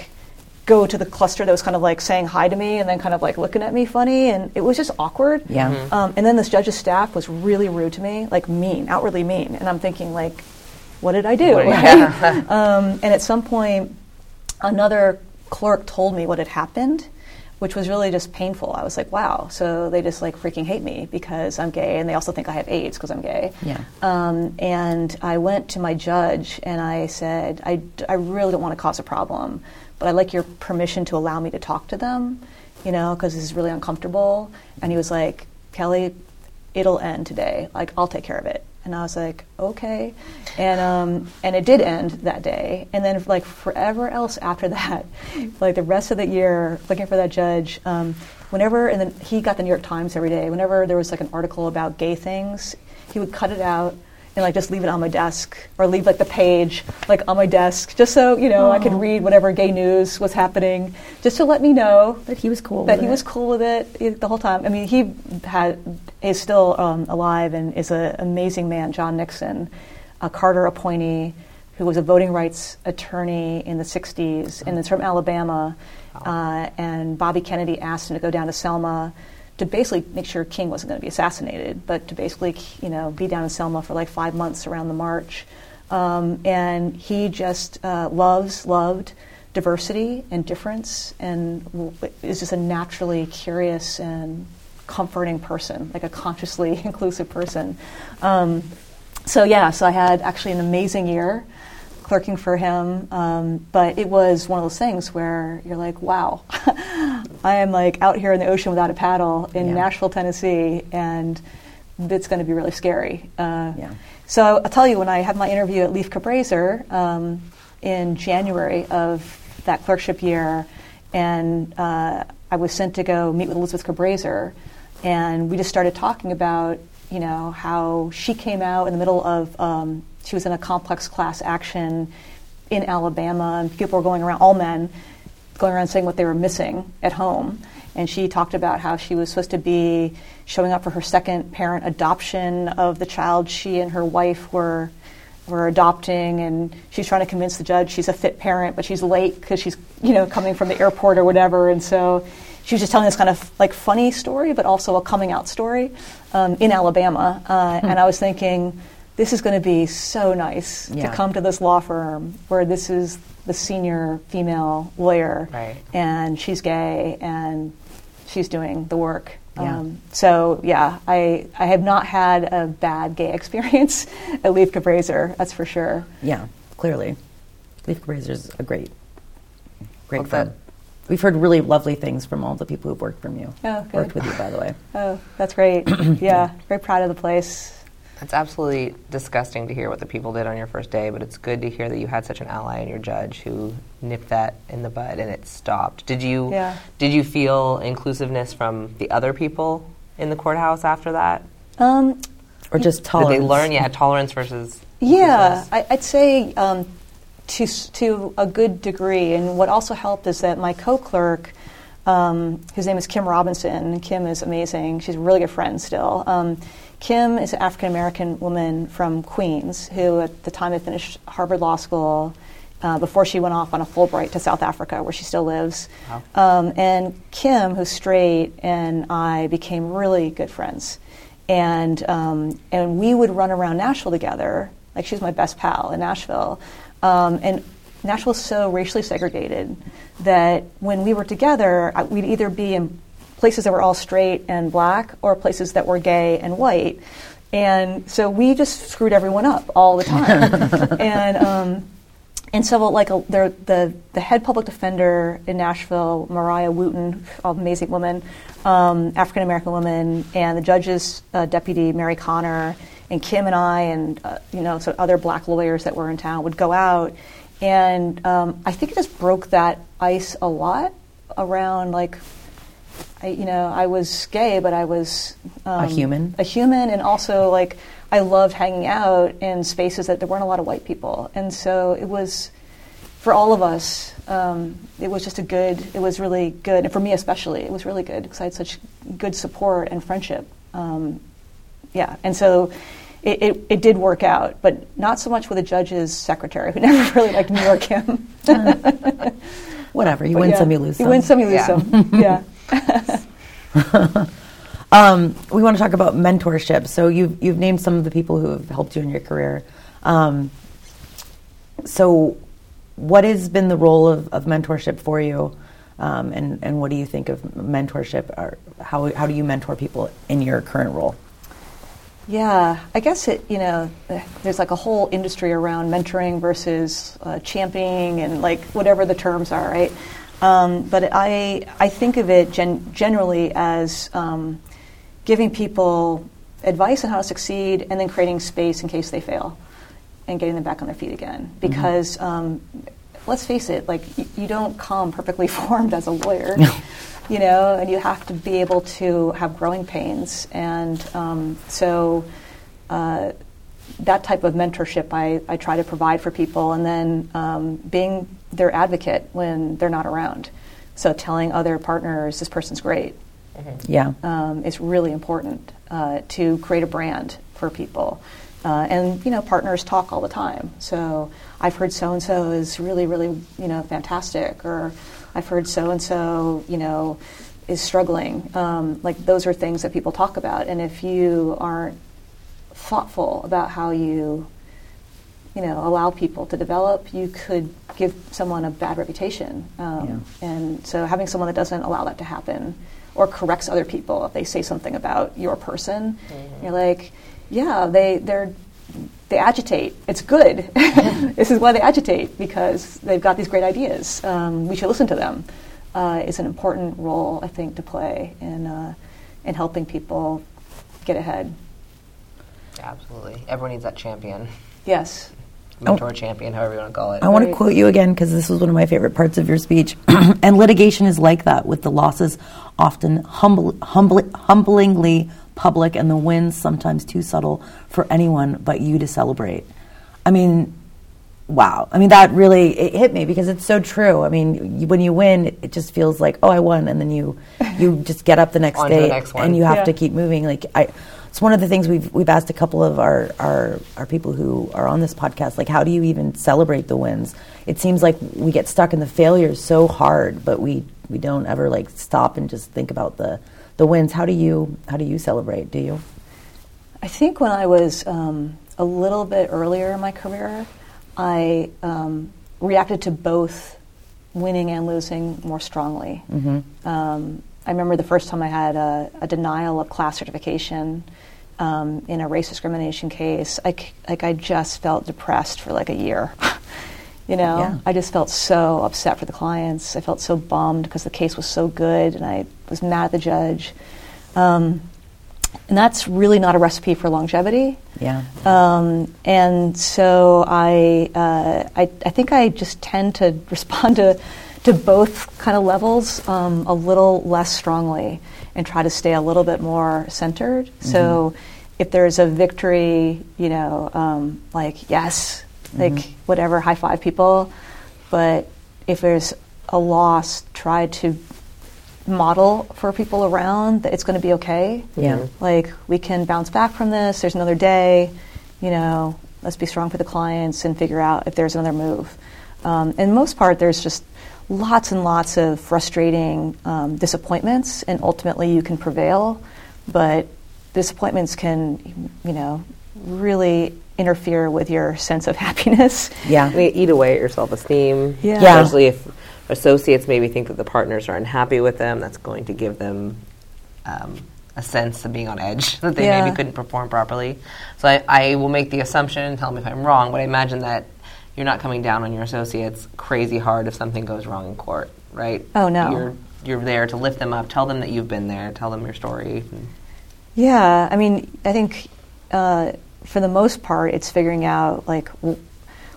go to the cluster that was kind of saying hi to me, and then kind of looking at me funny, and it was just awkward. Yeah. And then this judge's staff was really rude to me, outwardly mean, and I'm thinking what did I do? Yeah. And at some point, another clerk told me what had happened, which was really just painful. I was wow. So they just freaking hate me because I'm gay, and they also think I have AIDS because I'm gay. Yeah. And I went to my judge and I said, I really don't want to cause a problem, but I'd like your permission to allow me to talk to them, because this is really uncomfortable. And he was like, Kelly, it'll end today. I'll take care of it. And I was okay. And it did end that day. And then, forever else after that, the rest of the year, looking for that judge, and then he got the New York Times every day. Whenever there was, an article about gay things, he would cut it out, and just leave it on my desk, or leave the page on my desk, just so I could read whatever gay news was happening, just to let me know that he was cool. The whole time. I mean, he is still alive and is an amazing man, John Nixon, a Carter appointee who was a voting rights attorney in the '60s, and is from Alabama. Wow. And Bobby Kennedy asked him to go down to Selma, to basically make sure King wasn't going to be assassinated, but to basically, be down in Selma for 5 months around the march. And he just loved diversity and difference, and is just a naturally curious and comforting person, like a consciously inclusive person. So I had actually an amazing year clerking for him, but it was one of those things where you're like, wow, I am like out here in the ocean without a paddle in Nashville, Tennessee, and it's going to be really scary. So I'll tell you, when I had my interview at Lieff Cabraser in January of that clerkship year, and I was sent to go meet with Elizabeth Cabraser, and we just started talking about, you know, how she came out in the middle of, she was in a complex class action in Alabama, and people were going around, all men, going around saying what they were missing at home. And she talked about how she was supposed to be showing up for her second parent adoption of the child she and her wife were adopting, and she's trying to convince the judge she's a fit parent, but she's late because she's, you know, coming from the airport or whatever. And so she was just telling this kind of like funny story, but also a coming out story in Alabama. And I was thinking, this is going to be so nice to come to this law firm where this is the senior female lawyer, and she's gay and she's doing the work. I have not had a bad gay experience at Lieff Cabraser, that's for sure. Yeah, clearly. Lieff Cabraser is a great firm. We've heard really lovely things from all the people who've worked from you. Oh, good. Worked with you, by the way. Oh, that's great. Yeah, very proud of the place. That's absolutely disgusting to hear what the people did on your first day, but it's good to hear that you had such an ally in your judge who nipped that in the bud and it stopped. Did you feel inclusiveness from the other people in the courthouse after that? Or just tolerance? Did they learn, tolerance versus... Yeah, I'd say to a good degree. And what also helped is that my co-clerk, whose name is Kim Robinson, and Kim is amazing. She's a really good friend still. Kim is an African-American woman from Queens who at the time had finished Harvard Law School before she went off on a Fulbright to South Africa, where she still lives. Wow. And Kim, who's straight, and I became really good friends. And we would run around Nashville together. Like, she was my best pal in Nashville. And Nashville is so racially segregated that when we were together, we'd either be in places that were all straight and black, or places that were gay and white. And so we just screwed everyone up all the time. The head public defender in Nashville, Mariah Wooten, amazing woman, African-American woman, and the judge's deputy, Mary Connor, and Kim and I, and other black lawyers that were in town would go out. And I think it just broke that ice a lot around, like, I was gay, but I was a human, and also, like, I loved hanging out in spaces that there weren't a lot of white people, and so it was, for all of us, it was really good, and for me especially, it was really good because I had such good support and friendship, and so it did work out, but not so much with the judge's secretary, who never really liked New York him. Whatever, you win some, you lose some. You win some, you lose some. Yeah. We want to talk about mentorship. So you've named some of the people who have helped you in your career. So what has been the role of mentorship for you, and what do you think of mentorship, or how do you mentor people in your current role? Yeah, I guess there's like a whole industry around mentoring versus championing and like whatever the terms are, right? But I think of it generally as giving people advice on how to succeed, and then creating space in case they fail, and getting them back on their feet again. Because let's face it, like you don't come perfectly formed as a lawyer, and you have to be able to have growing pains, and that type of mentorship I try to provide for people, and then being their advocate when they're not around. So telling other partners, this person's great. Mm-hmm. Yeah. It's really important to create a brand for people. And partners talk all the time. So I've heard so-and-so is really, really, fantastic. Or I've heard so-and-so, is struggling. Those are things that people talk about. And if you aren't thoughtful about how you you know, allow people to develop, you could give someone a bad reputation. And so having someone that doesn't allow that to happen or corrects other people if they say something about your person, you're like, yeah, they agitate. It's good. This is why they agitate, because they've got these great ideas. We should listen to them. It's an important role, I think, to play in helping people get ahead. Absolutely. Everyone needs that champion. Yes. Mentor, champion, however you want to call it. I want to quote you again, because this was one of my favorite parts of your speech. And litigation is like that, with the losses often humblingly public and the wins sometimes too subtle for anyone but you to celebrate. I mean, wow. I mean, that really, it hit me because it's so true. I mean, when you win, it just feels like, oh, I won. And then you just get up the next day the next and you have to keep moving. Like, it's one of the things we've asked a couple of our people who are on this podcast, like, how do you even celebrate the wins? It seems like we get stuck in the failures so hard, but we don't ever, like, stop and just think about the wins. How do you celebrate? Do you? I think when I was a little bit earlier in my career, I reacted to both winning and losing more strongly. Mm-hmm. I remember the first time I had a denial of class certification in a race discrimination case. I just felt depressed for like a year. I just felt so upset for the clients. I felt so bummed because the case was so good, and I was mad at the judge. And that's really not a recipe for longevity. Yeah. And so I think I just tend to respond to both kind of levels a little less strongly and try to stay a little bit more centered. Mm-hmm. So if there's a victory, like, yes, mm-hmm. like whatever, high five people. But if there's a loss, try to model for people around that it's going to be okay. Yeah. Like, we can bounce back from this. There's another day, let's be strong for the clients and figure out if there's another move. In most part, there's just lots and lots of frustrating disappointments, and ultimately you can prevail, but disappointments can, really interfere with your sense of happiness. Yeah. They eat away at your self-esteem, especially if associates maybe think that the partners are unhappy with them. That's going to give them a sense of being on edge, that they maybe couldn't perform properly. So I will make the assumption, tell me if I'm wrong, but I imagine that you're not coming down on your associates crazy hard if something goes wrong in court, right? Oh, no. You're there to lift them up, tell them that you've been there, tell them your story. Yeah, I mean, I think for the most part, it's figuring out, like,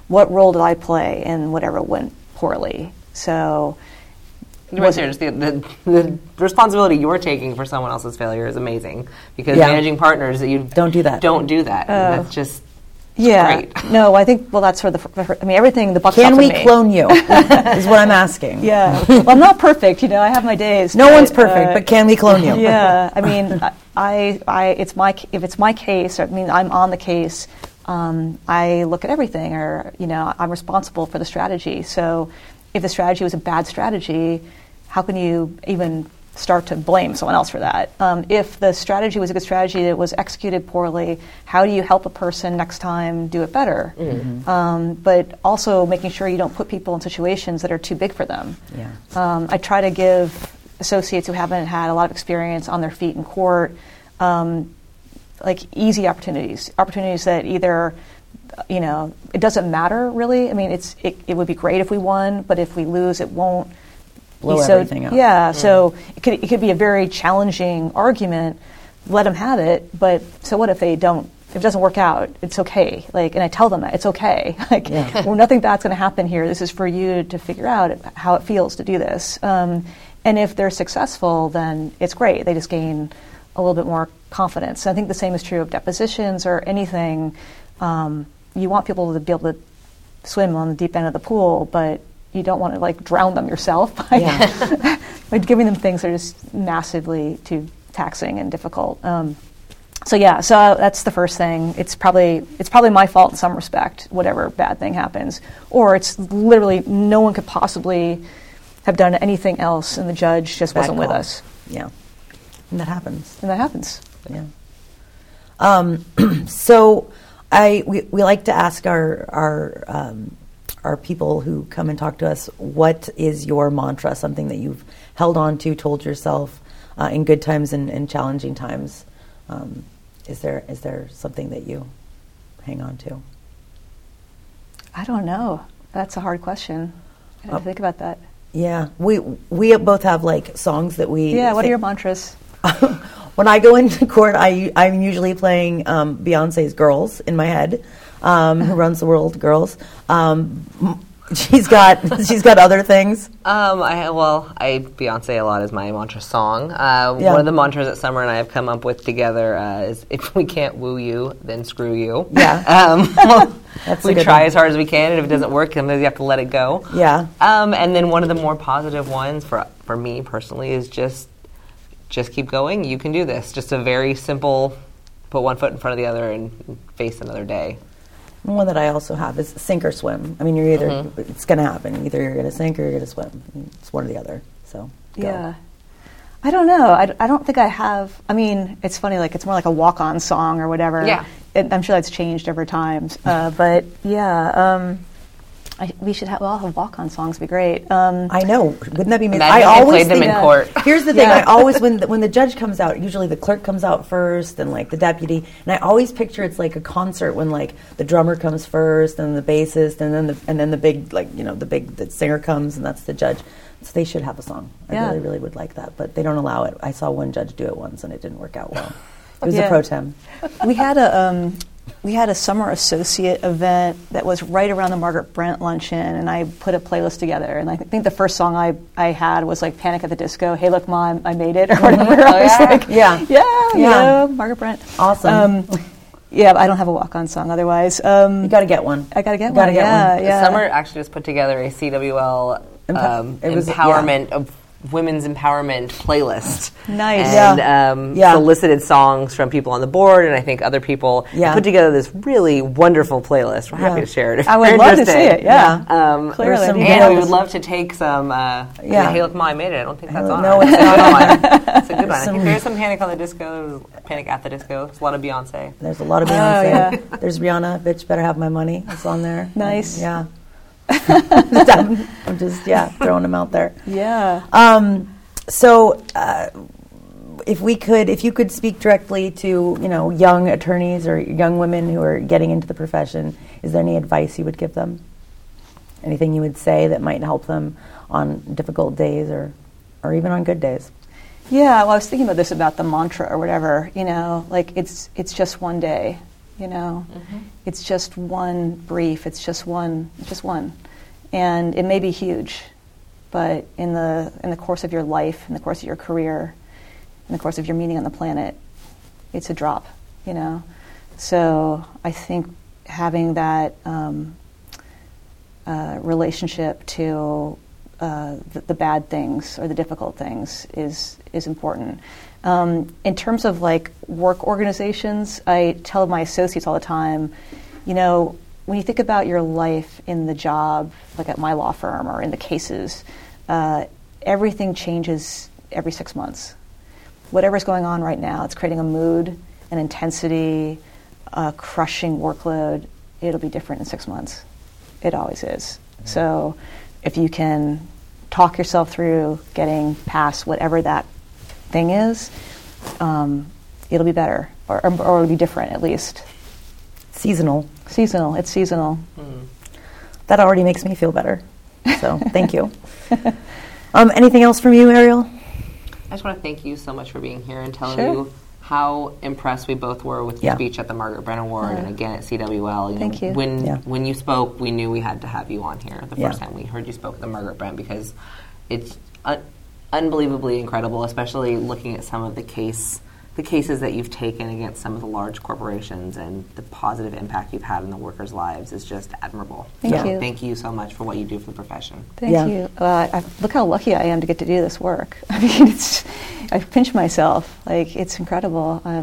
what role did I play in whatever went poorly? So right there, just the responsibility you're taking for someone else's failure is amazing, because managing partners, that you don't do that. Don't do that. That's just... Yeah. Right. No, I think, that's sort of the, everything, the buck stops with me. Can we clone you, is what I'm asking. Yeah. Well, I'm not perfect, I have my days. No one's perfect, but can we clone you? Yeah. I mean, if it's my case, or, I mean, I'm on the case, I look at everything, or, I'm responsible for the strategy. So if the strategy was a bad strategy, how can you even start to blame someone else for that? If the strategy was a good strategy that was executed poorly, how do you help a person next time do it better? Mm-hmm. But also making sure you don't put people in situations that are too big for them. Yeah. I try to give associates who haven't had a lot of experience on their feet in court, like, easy opportunities that either, it doesn't matter really. I mean, it would be great if we won, but if we lose, it won't blow everything up. Yeah, so it could be a very challenging argument. Let them have it, but so what if if it doesn't work out? It's okay. Like, and I tell them that it's okay. Like, well, nothing bad's going to happen here. This is for you to figure out how it feels to do this. And if they're successful, then it's great. They just gain a little bit more confidence. And I think the same is true of depositions or anything. You want people to be able to swim on the deep end of the pool, but you don't want to, like, drown them yourself by giving them things that are just massively too taxing and difficult. So that's the first thing. It's probably my fault in some respect, whatever bad thing happens. Or it's literally no one could possibly have done anything else, and the judge just wasn't with us. Yeah. And that happens. Yeah. So We like to ask our people who come and talk to us, what is your mantra, something that you've held on to, told yourself in good times and challenging times? Is there something that you hang on to? I don't know. That's a hard question. I have to think about that. Yeah. We both have, like, songs that we... Yeah, what are your mantras? When I go into court, I'm usually playing Beyonce's Girls in my head, who runs the world, Girls. She's got other things. Beyonce a lot is my mantra song. One of the mantras that Summer and I have come up with together is, if we can't woo you, then screw you. Yeah. We try as hard as we can, and if it doesn't work, then you have to let it go. Yeah. And then one of the more positive ones for me personally is just keep going. You can do this. Just a very simple, put one foot in front of the other and face another day. One that I also have is sink or swim. I mean, you're either, it's going to happen. Either you're going to sink or you're going to swim. It's one or the other. So, go. Yeah. I don't know. I don't think I have. I mean, it's funny, like, it's more like a walk-on song or whatever. Yeah. I'm sure that's changed over time. But, yeah, we all have walk-on songs. It'd be great. I know. Wouldn't that be amazing? I always played them in court. Here's the thing. Yeah. I always, when the judge comes out, usually the clerk comes out first and, like, the deputy. And I always picture it's like a concert when, like, the drummer comes first and the bassist and then the big, like, you know, the singer comes, and that's the judge. So they should have a song. I really, really would like that. But they don't allow it. I saw one judge do it once, and it didn't work out well. It was a pro tem. We had a summer associate event that was right around the Margaret Brent luncheon, and I put a playlist together. And I think the first song I had was, like, Panic at the Disco, Hey Look Mom, I Made It, or whatever. You know, Margaret Brent. Awesome. Yeah, I don't have a walk-on song otherwise. You got to get one. I got to get one. Summer actually just put together a CWL empowerment of women's empowerment playlist. Nice. And solicited songs from people on the board, and I think other people put together this really wonderful playlist. We're happy to share it. I would love to see it. Clearly. And we would love to take some Hey Look Ma, I Made It. I don't think that's on. No, it's not on. It's a good one. I think there's some Panic at the Disco. There's a lot of Beyonce. There's Rihanna, Bitch Better Have My Money. It's on there. Nice. Yeah. I'm just throwing them out there. Yeah. So if you could speak directly to, you know, young attorneys or young women who are getting into the profession, is there any advice you would give them? Anything you would say that might help them on difficult days or even on good days? Yeah. Well, I was thinking about this, about the mantra or whatever. You know, like, it's just one day. You know, it's just one brief. It's just one, and it may be huge, but in the course of your life, in the course of your career, in the course of your meaning on the planet, it's a drop. You know, so I think having that relationship to the bad things or the difficult things is important. In terms of, like, work organizations, I tell my associates all the time, you know, when you think about your life in the job, like at my law firm or in the cases, everything changes every 6 months. Whatever's going on right now, it's creating a mood, an intensity, a crushing workload. It'll be different in 6 months. It always is. Mm-hmm. So if you can talk yourself through getting past whatever that thing is, it'll be better, or it'll be different, at least. Seasonal. It's seasonal. Mm. That already makes me feel better. So thank you. Anything else from you, Ariel? I just want to thank you so much for being here and telling you how impressed we both were with your speech at the Margaret Brent Award and again at CWL. Thank you. When you spoke, we knew we had to have you on here the first time we heard you spoke at the Margaret Brent, because it's unbelievably incredible, especially looking at some of the cases that you've taken against some of the large corporations, and the positive impact you've had in the workers' lives is just admirable. Thank you. Thank you so much for what you do for the profession. Thank you. Look how lucky I am to get to do this work. I mean, I pinch myself. Like, it's incredible. I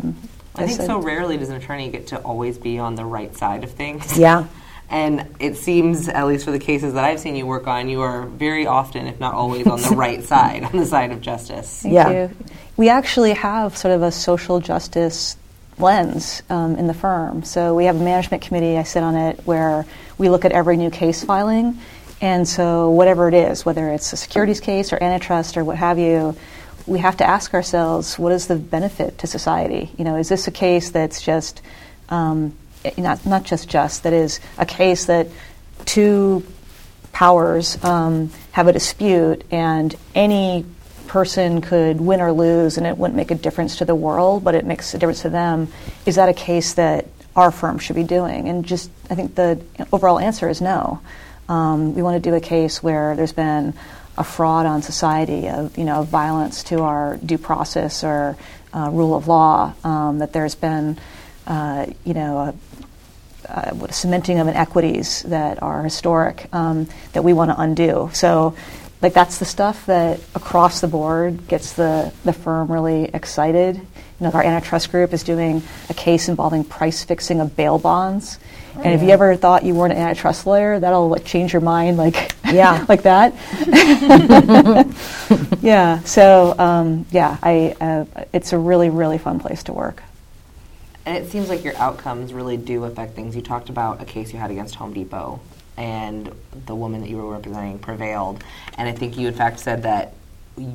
think so rarely does an attorney get to always be on the right side of things. Yeah. And it seems, at least for the cases that I've seen you work on, you are very often, if not always, on the right side, on the side of justice. Thank you. We actually have sort of a social justice lens in the firm. So we have a management committee, I sit on it, where we look at every new case filing. And so whatever it is, whether it's a securities case or antitrust or what have you, we have to ask ourselves, what is the benefit to society? You know, is this a case that's just, not just, that is a case that two powers have a dispute and any person could win or lose and it wouldn't make a difference to the world, but it makes a difference to them. Is that a case that our firm should be doing? And just, I think the overall answer is no. We want to do a case where there's been a fraud on society, of, you know, of violence to our due process or rule of law, that there's been, you know, a cementing of inequities that are historic, that we want to undo. So, like, that's the stuff that across the board gets the firm really excited. You know, our antitrust group is doing a case involving price fixing of bail bonds. Oh, and yeah. If you ever thought you weren't an antitrust lawyer, that'll like change your mind, like yeah, like that. Yeah. So yeah, it's a really, really fun place to work. And it seems like your outcomes really do affect things. You talked about a case you had against Home Depot, and the woman that you were representing prevailed. And I think you in fact said that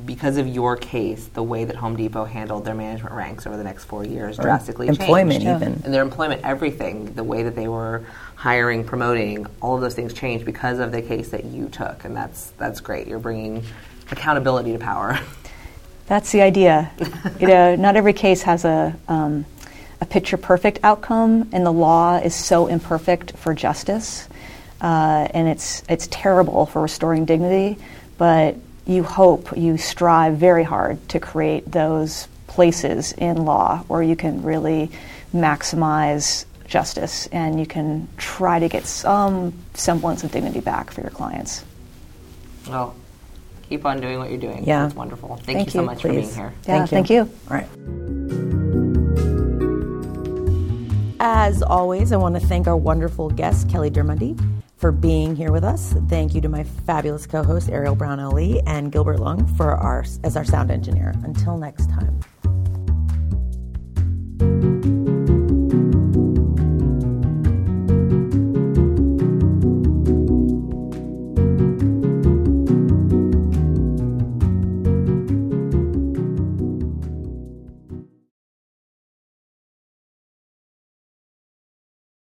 because of your case, the way that Home Depot handled their management ranks over the next 4 years drastically changed. Employment, even. And their employment, everything, the way that they were hiring, promoting, all of those things changed because of the case that you took. And that's great. You're bringing accountability to power. That's the idea. You know, not every case has a picture-perfect outcome, and the law is so imperfect for justice. And it's terrible for restoring dignity, but you hope, you strive very hard to create those places in law where you can really maximize justice and you can try to get some semblance of dignity back for your clients. Well, keep on doing what you're doing. Yeah. It's wonderful. Thank you so much for being here. Yeah, thank you. All right. As always, I want to thank our wonderful guest, Kelly Durbati, for being here with us. Thank you to my fabulous co-host, Ariel Brownell Lee, and Gilbert Lung as our sound engineer. Until next time.